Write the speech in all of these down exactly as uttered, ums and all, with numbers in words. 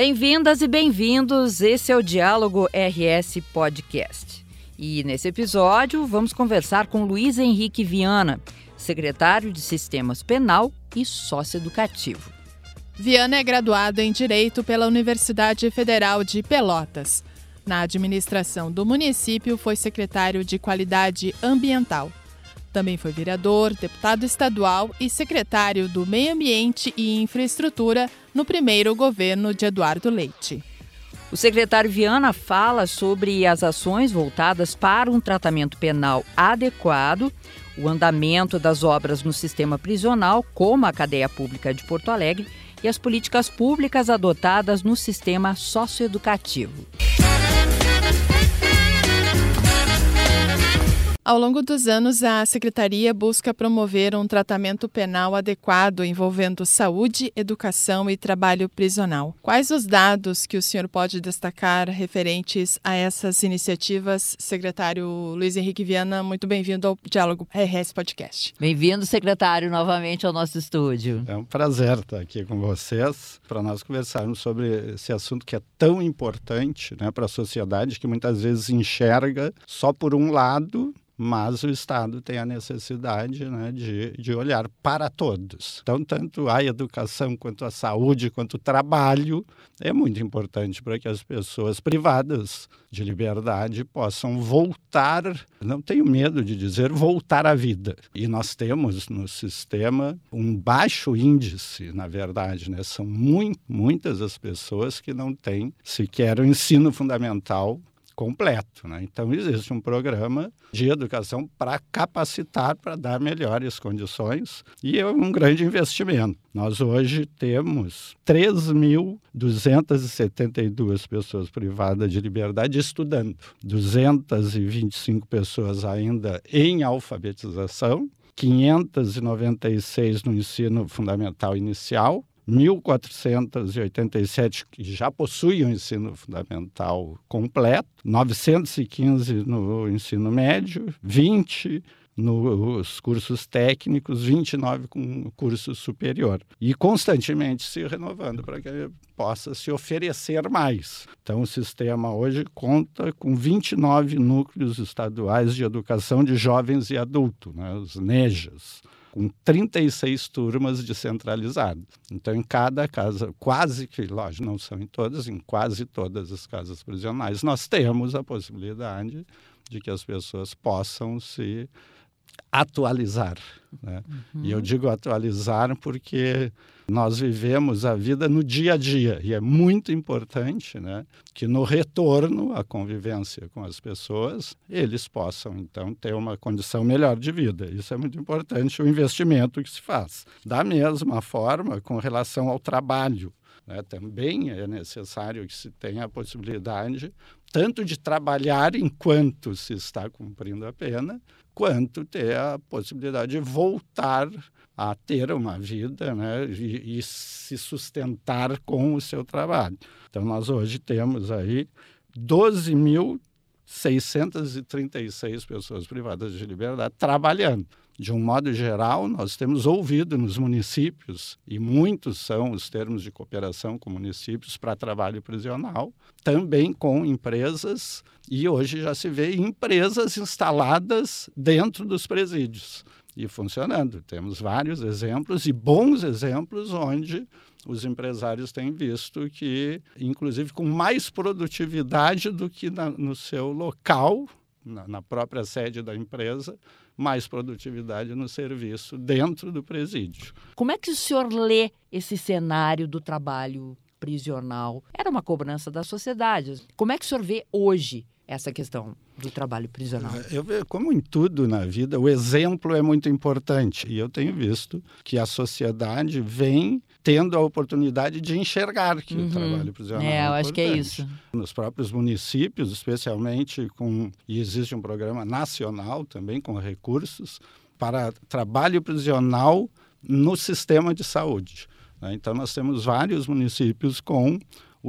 Bem-vindas e bem-vindos, esse é o Diálogo R S Podcast. E nesse episódio vamos conversar com Luiz Henrique Viana, secretário de Sistemas Penal e Socioeducativo. Viana é graduado em Direito pela Universidade Federal de Pelotas. Na administração do município, foi secretário de Qualidade Ambiental. Também foi vereador, deputado estadual e secretário do Meio Ambiente e Infraestrutura no primeiro governo de Eduardo Leite. O secretário Viana fala sobre as ações voltadas para um tratamento penal adequado, o andamento das obras no sistema prisional, como a Cadeia Pública de Porto Alegre, e as políticas públicas adotadas no sistema socioeducativo. Ao longo dos anos, a Secretaria busca promover um tratamento penal adequado envolvendo saúde, educação e trabalho prisional. Quais os dados que o senhor pode destacar referentes a essas iniciativas? Secretário Luiz Henrique Viana, muito bem-vindo ao Diálogo R S Podcast. Bem-vindo, secretário, novamente ao nosso estúdio. É um prazer estar aqui com vocês para nós conversarmos sobre esse assunto que é tão importante, né, para a sociedade, que muitas vezes enxerga só por um lado, mas o Estado tem a necessidade, né, de, de olhar para todos. Então, tanto a educação, quanto a saúde, quanto o trabalho é muito importante para que as pessoas privadas de liberdade possam voltar, não tenho medo de dizer, voltar à vida. E nós temos no sistema um baixo índice, na verdade, né? São muito, muitas as pessoas que não têm sequer o ensino fundamental completo, né? Então, existe um programa de educação para capacitar, para dar melhores condições, e é um grande investimento. Nós hoje temos três mil duzentas e setenta e duas pessoas privadas de liberdade estudando, duzentas e vinte e cinco pessoas ainda em alfabetização, quinhentas e noventa e seis no ensino fundamental inicial, mil quatrocentos e oitenta e sete que já possuem o ensino fundamental completo, novecentos e quinze no ensino médio, vinte nos cursos técnicos, vinte e nove com curso superior. E constantemente se renovando para que ele possa se oferecer mais. Então, o sistema hoje conta com vinte e nove núcleos estaduais de educação de jovens e adultos, né, os NEJAS, com trinta e seis turmas descentralizadas. Então, em cada casa, quase que, lógico, não são em todas, em quase todas as casas prisionais, nós temos a possibilidade de que as pessoas possam se atualizar, né? Uhum. E eu digo atualizar porque nós vivemos a vida no dia a dia e é muito importante, né, que no retorno à convivência com as pessoas, eles possam então ter uma condição melhor de vida. Isso é muito importante, o investimento que se faz. Da mesma forma, com relação ao trabalho, né, também é necessário que se tenha a possibilidade tanto de trabalhar enquanto se está cumprindo a pena, quanto ter a possibilidade de voltar a ter uma vida, né, e, e se sustentar com o seu trabalho. Então, nós hoje temos aí doze mil seiscentas e trinta e seis pessoas privadas de liberdade trabalhando. De um modo geral, nós temos ouvido nos municípios, e muitos são os termos de cooperação com municípios para trabalho prisional, também com empresas, e hoje já se vê empresas instaladas dentro dos presídios e funcionando. Temos vários exemplos e bons exemplos onde os empresários têm visto que, inclusive com mais produtividade do que na, no seu local, na, na própria sede da empresa, mais produtividade no serviço dentro do presídio. Como é que o senhor lê esse cenário do trabalho prisional? Era uma cobrança da sociedade. Como é que o senhor vê hoje essa questão do trabalho prisional? Eu, como em tudo na vida, o exemplo é muito importante. E eu tenho visto que a sociedade vem tendo a oportunidade de enxergar que uhum. o trabalho prisional é, é importante. Eu acho que é isso. Nos próprios municípios, especialmente, com, e existe um programa nacional também com recursos para trabalho prisional no sistema de saúde, né? Então, nós temos vários municípios com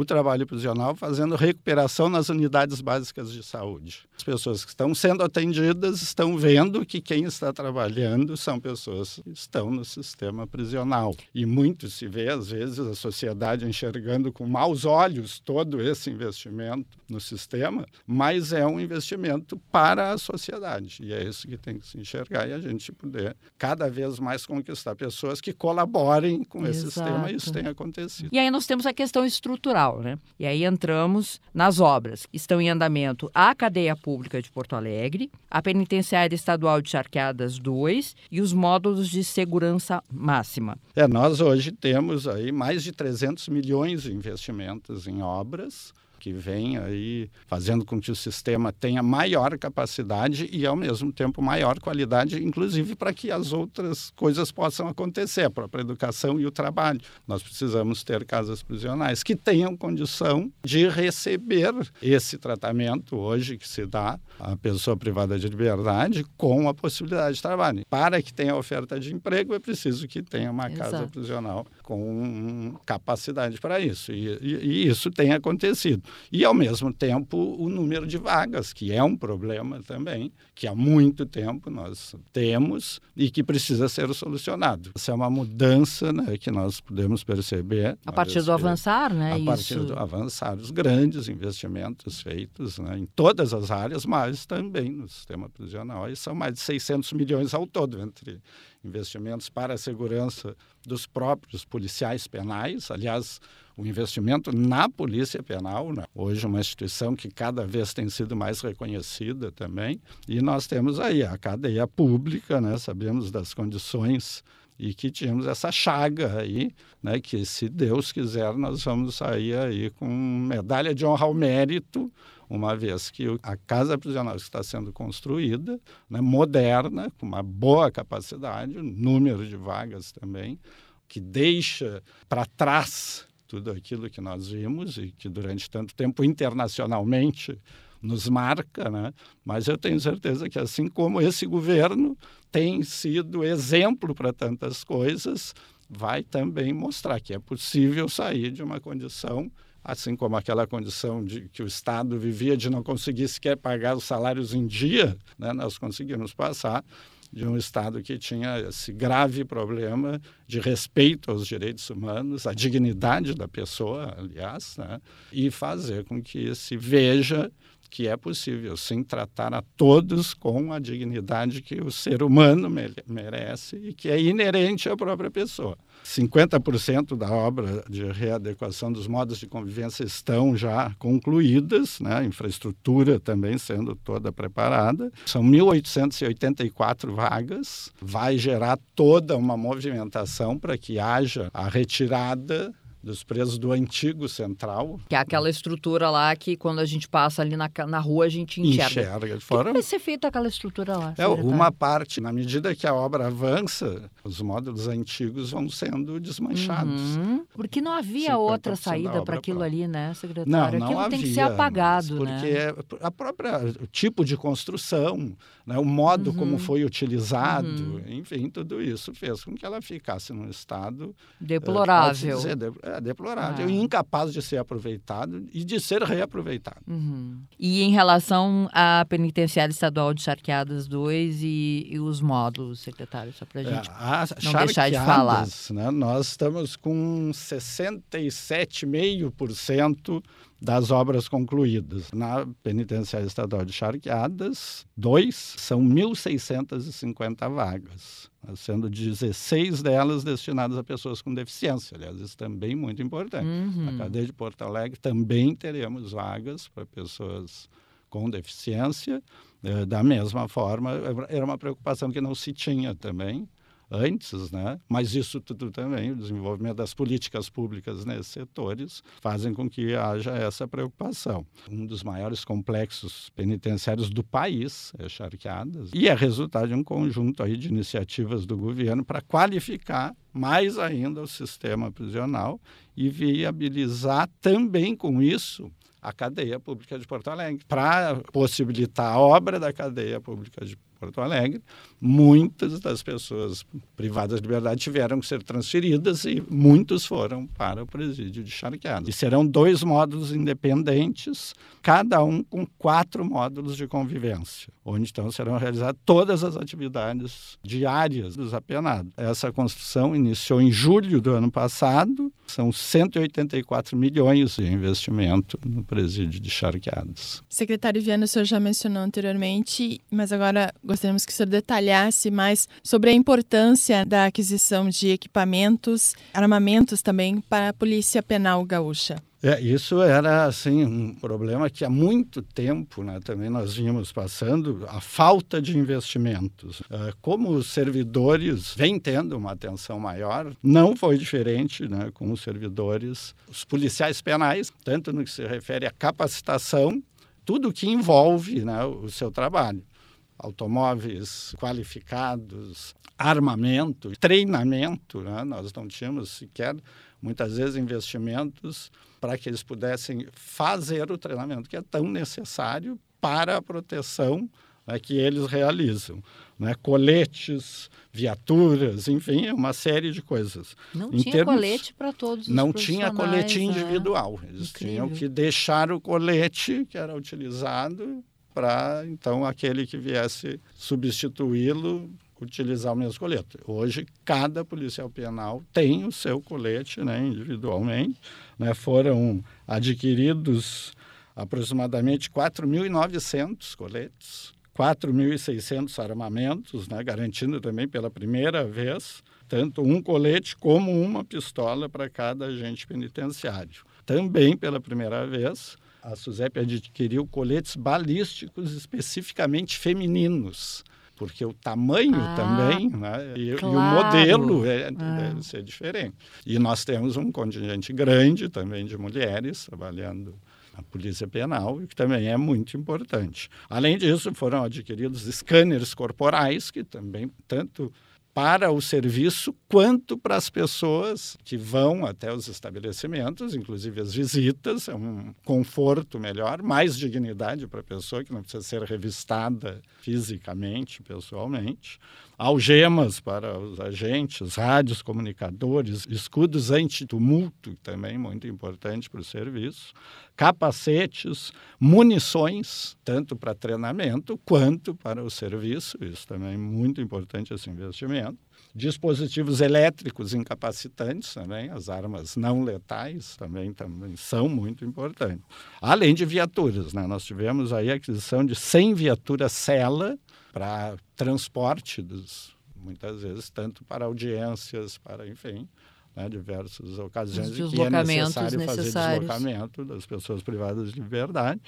o trabalho prisional fazendo recuperação nas unidades básicas de saúde. As pessoas que estão sendo atendidas estão vendo que quem está trabalhando são pessoas que estão no sistema prisional. E muito se vê, às vezes, a sociedade enxergando com maus olhos todo esse investimento no sistema, mas é um investimento para a sociedade. E é isso que tem que se enxergar e a gente poder cada vez mais conquistar pessoas que colaborem com esse Exato. Sistema. E isso tem acontecido. E aí nós temos a questão estrutural, né? E aí entramos nas obras. Estão em andamento a Cadeia Pública de Porto Alegre, a Penitenciária Estadual de Charqueadas dois e os módulos de segurança máxima. É, nós hoje temos aí mais de trezentos milhões de investimentos em obras, que vem aí fazendo com que o sistema tenha maior capacidade e, ao mesmo tempo, maior qualidade, inclusive para que as outras coisas possam acontecer, a própria educação e o trabalho. Nós precisamos ter casas prisionais que tenham condição de receber esse tratamento hoje que se dá à pessoa privada de liberdade com a possibilidade de trabalho. Para que tenha oferta de emprego, é preciso que tenha uma Exato. Casa prisional com capacidade para isso. E, e, e isso tem acontecido. E, ao mesmo tempo, o número de vagas, que é um problema também, que há muito tempo nós temos e que precisa ser solucionado. Essa é uma mudança, né, que nós podemos perceber. A partir do avançar, né? A partir do avançar, os grandes investimentos feitos, né, em todas as áreas, mas também no sistema prisional. E são mais de seiscentos milhões ao todo, entre investimentos para a segurança dos próprios policiais penais, aliás, o investimento na polícia penal, né? Hoje uma instituição que cada vez tem sido mais reconhecida também, e nós temos aí a cadeia pública, né? Sabemos das condições e que tínhamos essa chaga aí, né? Que se Deus quiser nós vamos sair aí com medalha de honra ao mérito, uma vez que a casa prisional está sendo construída, né, moderna, com uma boa capacidade, um número de vagas também, que deixa para trás tudo aquilo que nós vimos e que durante tanto tempo internacionalmente nos marca, né? Mas eu tenho certeza que, assim como esse governo tem sido exemplo para tantas coisas, vai também mostrar que é possível sair de uma condição, assim como aquela condição de que o Estado vivia de não conseguir sequer pagar os salários em dia, né? Nós conseguimos passar de um Estado que tinha esse grave problema de respeito aos direitos humanos, à dignidade da pessoa, aliás, né? E fazer com que se veja que é possível, sim, tratar a todos com a dignidade que o ser humano merece e que é inerente à própria pessoa. cinquenta por cento da obra de readequação dos modos de convivência estão já concluídas, né? A infraestrutura também sendo toda preparada. São mil oitocentas e oitenta e quatro vagas, vai gerar toda uma movimentação para que haja a retirada dos presos do antigo central. Que é aquela estrutura lá que quando a gente passa ali na, na rua a gente enxerga. Enxerga de fora. O que vai ser feito aquela estrutura lá? É, uma parte, na medida que a obra avança, os módulos antigos vão sendo desmanchados. Uhum. Porque não havia outra saída para aquilo ali, né, secretário? Não, não aquilo havia, tem que ser apagado, porque né? Porque a própria, o tipo de construção, né, o modo uhum. como foi utilizado, uhum. enfim, tudo isso fez com que ela ficasse num estado deplorável. Uh, É deplorável, ah. incapaz de ser aproveitado e de ser reaproveitado. Uhum. E em relação à Penitenciária Estadual de Charqueadas dois e, e os módulos, secretário, só para a gente é, não deixar de falar. Né, nós estamos com sessenta e sete vírgula cinco por cento das obras concluídas. Na Penitenciária Estadual de Charqueadas dois, são mil seiscentas e cinquenta vagas, sendo dezesseis delas destinadas a pessoas com deficiência. Aliás, isso também é muito importante. Uhum. Na cadeia de Porto Alegre também teremos vagas para pessoas com deficiência. Da mesma forma, era uma preocupação que não se tinha também antes, né? Mas isso tudo também, o desenvolvimento das políticas públicas nesses setores, fazem com que haja essa preocupação. Um dos maiores complexos penitenciários do país é Charqueadas, e é resultado de um conjunto aí de iniciativas do governo para qualificar mais ainda o sistema prisional e viabilizar também com isso a cadeia pública de Porto Alegre, para possibilitar a obra da cadeia pública de Porto Alegre, muitas das pessoas privadas de liberdade tiveram que ser transferidas e muitos foram para o presídio de Charqueadas. E serão dois módulos independentes, cada um com quatro módulos de convivência, onde então serão realizadas todas as atividades diárias dos apenados. Essa construção iniciou em julho do ano passado, são cento e oitenta e quatro milhões de investimento no presídio de Charqueadas. Secretário Viana, o senhor já mencionou anteriormente, mas agora gostaríamos que o senhor detalhasse mais sobre a importância da aquisição de equipamentos, armamentos também para a Polícia Penal Gaúcha. É, isso era assim, um problema que há muito tempo, né, também nós vínhamos passando, a falta de investimentos. É, como os servidores vêm tendo uma atenção maior, não foi diferente, né, com os servidores, os policiais penais, tanto no que se refere à capacitação, tudo que envolve, né, o seu trabalho. Automóveis qualificados, armamento, treinamento, né? Nós não tínhamos sequer, muitas vezes, investimentos para que eles pudessem fazer o treinamento que é tão necessário para a proteção, né, que eles realizam. Né? Coletes, viaturas, enfim, é uma série de coisas. Não em tinha termos, colete para todos os não profissionais. Não tinha colete individual. Né? Eles Incrível. Tinham que deixar o colete que era utilizado para, então, aquele que viesse substituí-lo, utilizar o mesmo colete. Hoje, cada policial penal tem o seu colete, né, individualmente. Né, foram adquiridos aproximadamente quatro mil e novecentos coletes, quatro mil e seiscentos armamentos, né, garantindo também pela primeira vez tanto um colete como uma pistola para cada agente penitenciário. Também, pela primeira vez, a SUSEP adquiriu coletes balísticos especificamente femininos, porque o tamanho ah, também, né, e, claro. e o modelo é, ah. deve ser diferente. E nós temos um contingente grande também de mulheres trabalhando na Polícia Penal, o que também é muito importante. Além disso, foram adquiridos scanners corporais, que também tanto para o serviço, quanto para as pessoas que vão até os estabelecimentos, inclusive as visitas, é um conforto melhor, mais dignidade para a pessoa, que não precisa ser revistada fisicamente, pessoalmente. Algemas para os agentes, rádios, comunicadores, escudos antitumulto, também muito importante para o serviço, capacetes, munições, tanto para treinamento quanto para o serviço, isso também é muito importante, esse investimento. Dispositivos elétricos incapacitantes também, as armas não letais também, também são muito importantes. Além de viaturas, né? Nós tivemos aí a aquisição de cem viaturas cela, para transporte, dos, muitas vezes, tanto para audiências, para, enfim, né, diversas ocasiões em que é necessário fazer deslocamento das pessoas privadas de liberdade.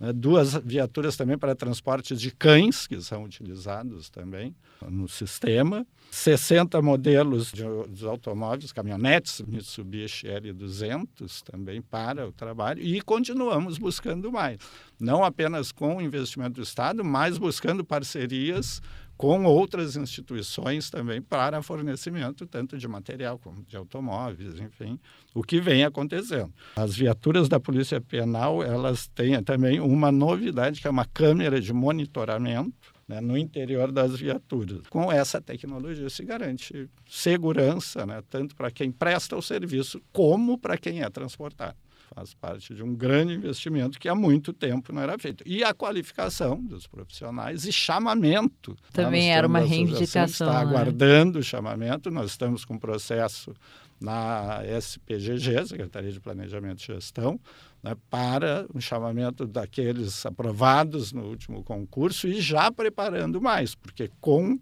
Né, duas viaturas também para transporte de cães, que são utilizados também no sistema. sessenta modelos de, de automóveis, caminhonetes, Mitsubishi L duzentos também para o trabalho. E continuamos buscando mais. Não apenas com o investimento do Estado, mas buscando parcerias com outras instituições também para fornecimento tanto de material como de automóveis, enfim, o que vem acontecendo. As viaturas da Polícia Penal, elas têm também uma novidade, que é uma câmera de monitoramento, né, no interior das viaturas. Com essa tecnologia se garante segurança, né, tanto para quem presta o serviço como para quem é transportado. Faz parte de um grande investimento que há muito tempo não era feito. E a qualificação dos profissionais e chamamento. Também era uma reivindicação. Está aguardando o chamamento. Nós estamos com um processo na S P G G, Secretaria de Planejamento e Gestão, né, para o chamamento daqueles aprovados no último concurso e já preparando mais, porque com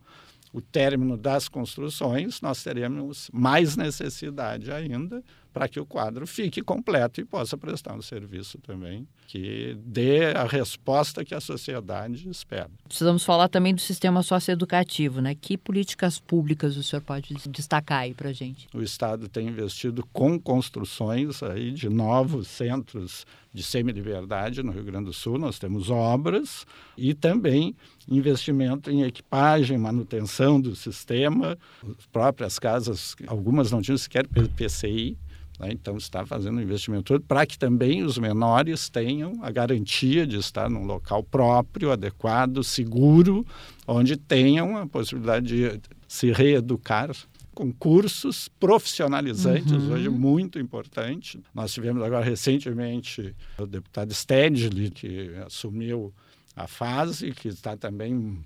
o término das construções, nós teremos mais necessidade ainda para que o quadro fique completo e possa prestar um serviço também que dê a resposta que a sociedade espera. Precisamos falar também do sistema socioeducativo, né? Que políticas públicas o senhor pode destacar aí para a gente? O Estado tem investido com construções aí de novos centros de semi-liberdade no Rio Grande do Sul. Nós temos obras e também investimento em equipagem, manutenção do sistema. As próprias casas, algumas não tinham sequer P C I, Né? Então, está fazendo um investimento todo para que também os menores tenham a garantia de estar num local próprio, adequado, seguro, onde tenham a possibilidade de se reeducar com cursos profissionalizantes, uhum. hoje muito importante. Nós tivemos agora recentemente o deputado Stedley, que assumiu a fase, que está também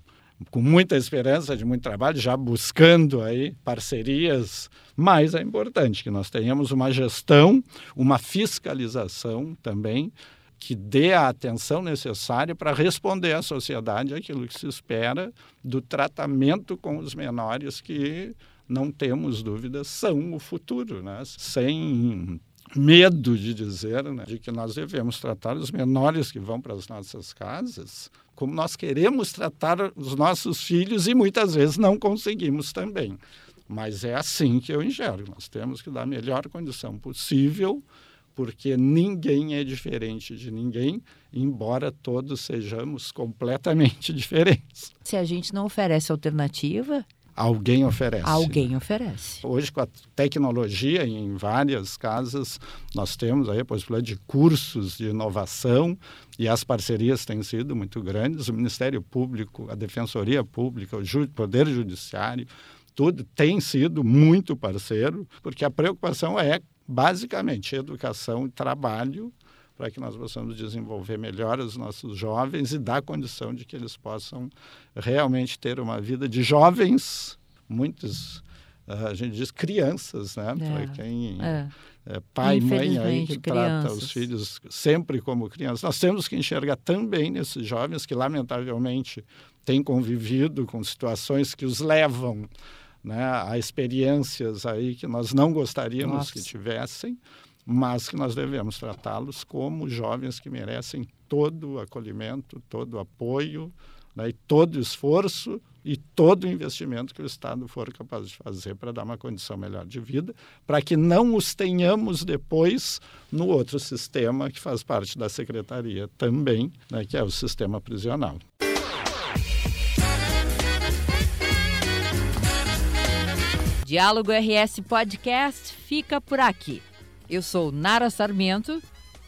com muita esperança de muito trabalho, já buscando aí parcerias, mas é importante que nós tenhamos uma gestão, uma fiscalização também, que dê a atenção necessária para responder à sociedade aquilo que se espera do tratamento com os menores, que não temos dúvidas são o futuro, né? Sem medo de dizer, né, de que nós devemos tratar os menores que vão para as nossas casas como nós queremos tratar os nossos filhos, e muitas vezes não conseguimos também. Mas é assim que eu enxergo. Nós temos que dar a melhor condição possível, porque ninguém é diferente de ninguém, embora todos sejamos completamente diferentes. Se a gente não oferece alternativa... Alguém oferece. Alguém oferece. Hoje, com a tecnologia, em várias casas, nós temos aí a possibilidade de cursos de inovação, e as parcerias têm sido muito grandes. O Ministério Público, a Defensoria Pública, o ju- Poder Judiciário, tudo tem sido muito parceiro, porque a preocupação é, basicamente, educação e trabalho, para que nós possamos desenvolver melhor os nossos jovens e dar condição de que eles possam realmente ter uma vida de jovens, muitos, a gente diz crianças, né? É, para quem é, é pai e mãe aí que crianças. Trata os filhos sempre como crianças. Nós temos que enxergar também nesses jovens que, lamentavelmente, têm convivido com situações que os levam, né, a experiências aí que nós não gostaríamos Nossa. que tivessem, mas que nós devemos tratá-los como jovens que merecem todo o acolhimento, todo o apoio, né, e todo o esforço e todo o investimento que o Estado for capaz de fazer para dar uma condição melhor de vida, para que não os tenhamos depois no outro sistema que faz parte da Secretaria também, né, que é o sistema prisional. Diálogo R S Podcast fica por aqui. Eu sou Nara Sarmento.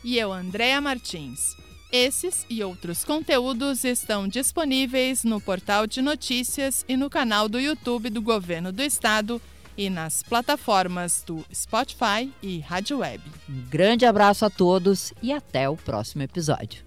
E eu, Andrea Martins. Esses e outros conteúdos estão disponíveis no portal de notícias e no canal do YouTube do Governo do Estado e nas plataformas do Spotify e Rádio Web. Um grande abraço a todos e até o próximo episódio.